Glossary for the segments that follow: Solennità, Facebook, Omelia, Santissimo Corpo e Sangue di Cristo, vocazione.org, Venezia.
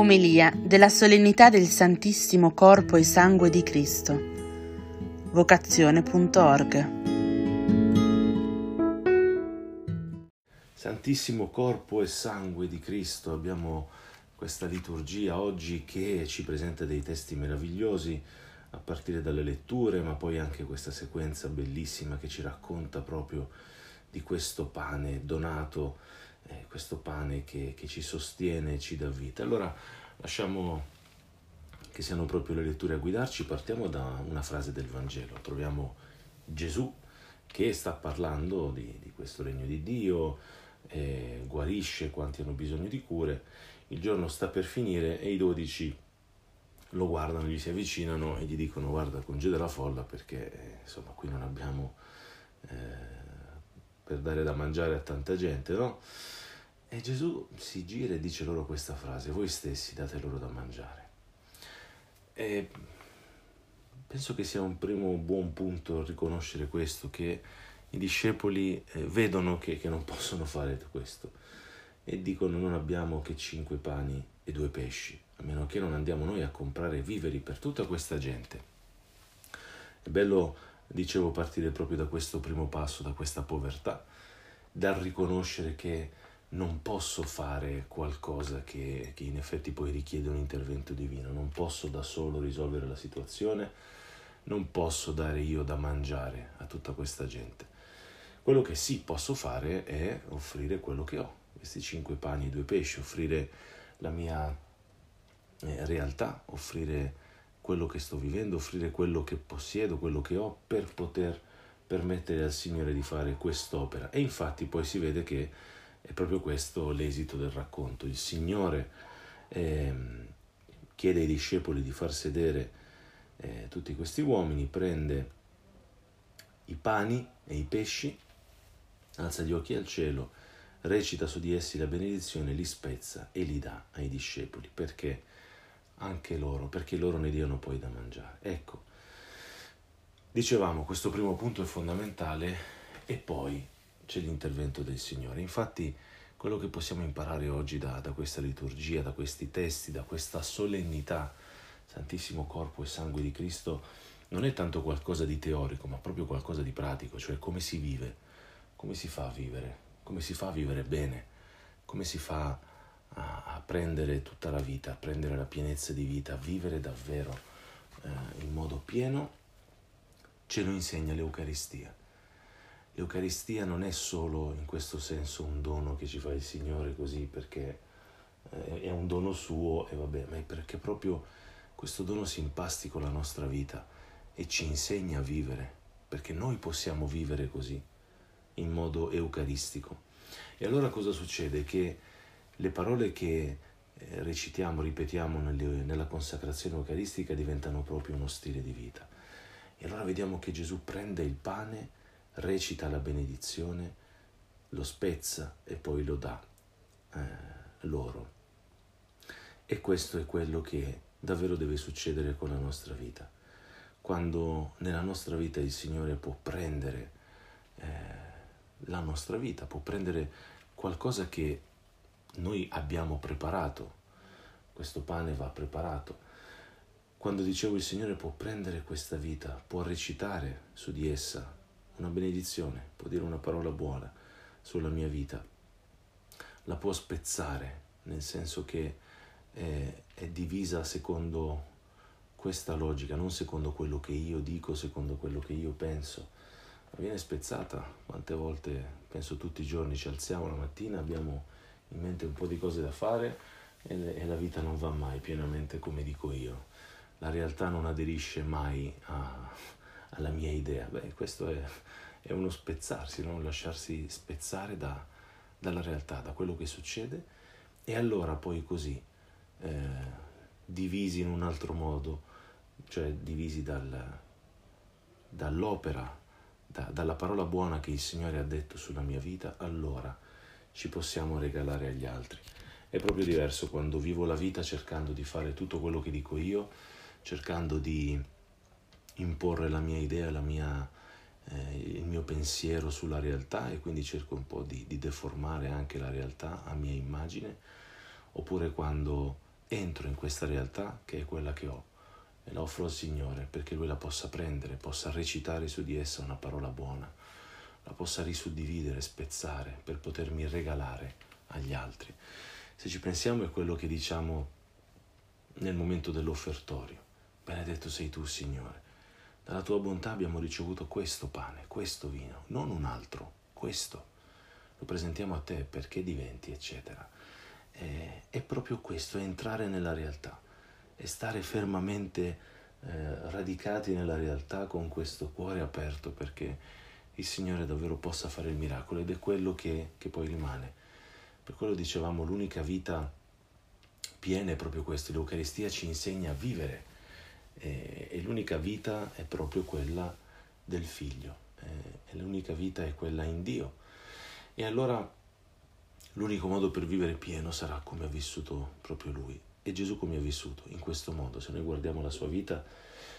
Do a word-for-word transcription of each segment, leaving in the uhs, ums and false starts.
Omelia della Solennità del Santissimo Corpo e Sangue di Cristo. vocazione punto org. Santissimo Corpo e Sangue di Cristo, abbiamo questa liturgia oggi che ci presenta dei testi meravigliosi a partire dalle letture, ma poi anche questa sequenza bellissima che ci racconta proprio di questo pane donato, eh, questo pane che, che ci sostiene e ci dà vita. Allora lasciamo che siano proprio le letture a guidarci. Partiamo da una frase del Vangelo. Troviamo Gesù che sta parlando di, di questo regno di Dio, eh, guarisce quanti hanno bisogno di cure. Il giorno sta per finire e i dodici lo guardano, gli si avvicinano e gli dicono: guarda, congeda la folla perché eh, insomma qui non abbiamo eh, per dare da mangiare a tanta gente, no? E Gesù si gira e dice loro questa frase: voi stessi date loro da mangiare. E penso che sia un primo buon punto riconoscere questo, che i discepoli eh, vedono che, che non possono fare questo e dicono: non abbiamo che cinque pani e due pesci, a meno che non andiamo noi a comprare viveri per tutta questa gente. È bello, dicevo, partire proprio da questo primo passo, da questa povertà, dal riconoscere che non posso fare qualcosa che, che in effetti poi richiede un intervento divino. Non posso da solo risolvere la situazione, non posso dare io da mangiare a tutta questa gente. Quello che sì posso fare è offrire quello che ho, questi cinque pani e due pesci, offrire la mia realtà, offrire quello che sto vivendo, offrire quello che possiedo, quello che ho, per poter permettere al Signore di fare quest'opera. E infatti poi si vede che è proprio questo l'esito del racconto. Il Signore eh, chiede ai discepoli di far sedere eh, tutti questi uomini, prende i pani e i pesci, alza gli occhi al cielo, recita su di essi la benedizione, li spezza e li dà ai discepoli perché anche loro, perché loro ne diano poi da mangiare. Ecco, dicevamo, questo primo punto è fondamentale e poi c'è l'intervento del Signore. Infatti quello che possiamo imparare oggi da, da questa liturgia, da questi testi, da questa solennità, Santissimo Corpo e Sangue di Cristo, non è tanto qualcosa di teorico, ma proprio qualcosa di pratico, cioè come si vive, come si fa a vivere, come si fa a vivere bene, come si fa a, a prendere tutta la vita, a prendere la pienezza di vita, a vivere davvero eh, in modo pieno. Ce lo insegna l'Eucaristia. L'Eucaristia non è solo in questo senso un dono che ci fa il Signore così perché è un dono suo e vabbè, ma è perché proprio questo dono si impasti con la nostra vita e ci insegna a vivere, perché noi possiamo vivere così, in modo eucaristico. E allora cosa succede? Che le parole che recitiamo, ripetiamo nella consacrazione eucaristica diventano proprio uno stile di vita. E allora vediamo che Gesù prende il pane, recita la benedizione, lo spezza e poi lo dà eh, loro. E questo è quello che davvero deve succedere con la nostra vita. Quando nella nostra vita il Signore può prendere eh, la nostra vita, può prendere qualcosa che noi abbiamo preparato, questo pane va preparato. Quando dicevo il Signore può prendere questa vita, può recitare su di essa una benedizione, può dire una parola buona sulla mia vita, la può spezzare, nel senso che è, è divisa secondo questa logica, non secondo quello che io dico, secondo quello che io penso, ma viene spezzata. Quante volte, penso tutti i giorni, ci alziamo la mattina, abbiamo in mente un po' di cose da fare e, e la vita non va mai pienamente come dico io, la realtà non aderisce mai a alla mia idea. Beh, questo è, è uno spezzarsi, no? Lasciarsi spezzare da, dalla realtà, da quello che succede, e allora poi così, eh, divisi in un altro modo, cioè divisi dal, dall'opera, da, dalla parola buona che il Signore ha detto sulla mia vita, allora ci possiamo regalare agli altri. È proprio diverso quando vivo la vita cercando di fare tutto quello che dico io, cercando di imporre la mia idea, la mia, eh, il mio pensiero sulla realtà, e quindi cerco un po' di, di deformare anche la realtà a mia immagine, oppure quando entro in questa realtà che è quella che ho e la offro al Signore perché Lui la possa prendere, possa recitare su di essa una parola buona, la possa risuddividere, spezzare per potermi regalare agli altri. Se ci pensiamo è quello che diciamo nel momento dell'offertorio: benedetto sei tu, Signore, dalla tua bontà abbiamo ricevuto questo pane, questo vino, non un altro, questo lo presentiamo a te perché diventi eccetera. E, è proprio questo, è entrare nella realtà, è stare fermamente eh, radicati nella realtà con questo cuore aperto, perché il Signore davvero possa fare il miracolo, ed è quello che, che poi rimane. Per quello dicevamo, l'unica vita piena è proprio questo, l'Eucaristia ci insegna a vivere, eh, e l'unica vita è proprio quella del Figlio, eh, e l'unica vita è quella in Dio. E allora l'unico modo per vivere pieno sarà come ha vissuto proprio Lui, e Gesù come ha vissuto, in questo modo. Se noi guardiamo la sua vita,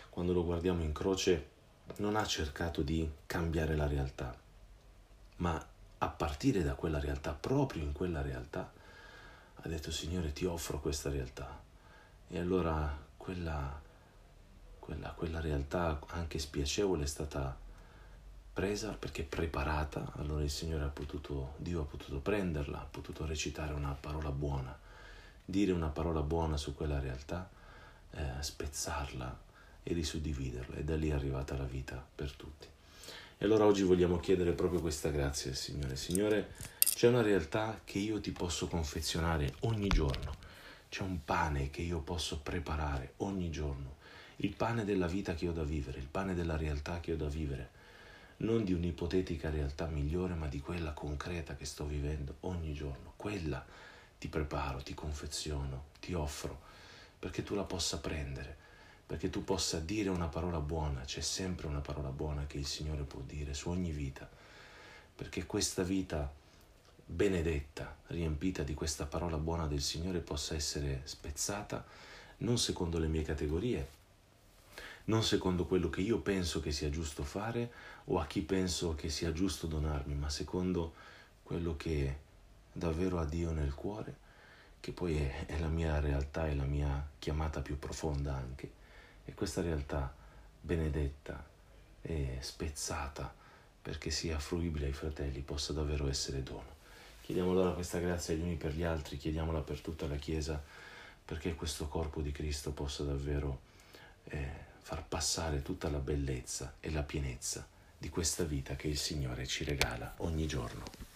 quando lo guardiamo in croce, non ha cercato di cambiare la realtà, ma a partire da quella realtà, proprio in quella realtà, ha detto: Signore, ti offro questa realtà. E allora quella, quella, quella realtà anche spiacevole è stata presa perché preparata. Allora il Signore ha potuto, Dio ha potuto prenderla, ha potuto recitare una parola buona, dire una parola buona su quella realtà, eh, spezzarla e risuddividerla, e da lì è arrivata la vita per tutti. E allora oggi vogliamo chiedere proprio questa grazia al Signore. Signore, c'è una realtà che io ti posso confezionare ogni giorno, c'è un pane che io posso preparare ogni giorno, il pane della vita che ho da vivere, il pane della realtà che ho da vivere, non di un'ipotetica realtà migliore, ma di quella concreta che sto vivendo ogni giorno. Quella ti preparo, ti confeziono, ti offro, perché tu la possa prendere, perché tu possa dire una parola buona. C'è sempre una parola buona che il Signore può dire su ogni vita, perché questa vita benedetta, riempita di questa parola buona del Signore, possa essere spezzata non secondo le mie categorie, non secondo quello che io penso che sia giusto fare o a chi penso che sia giusto donarmi, ma secondo quello che davvero ha Dio nel cuore, che poi è, è la mia realtà, è la mia chiamata più profonda anche. E questa realtà benedetta e spezzata perché sia fruibile ai fratelli possa davvero essere dono. Chiediamo allora questa grazia gli uni per gli altri, chiediamola per tutta la Chiesa, perché questo corpo di Cristo possa davvero eh, far passare tutta la bellezza e la pienezza di questa vita che il Signore ci regala ogni giorno.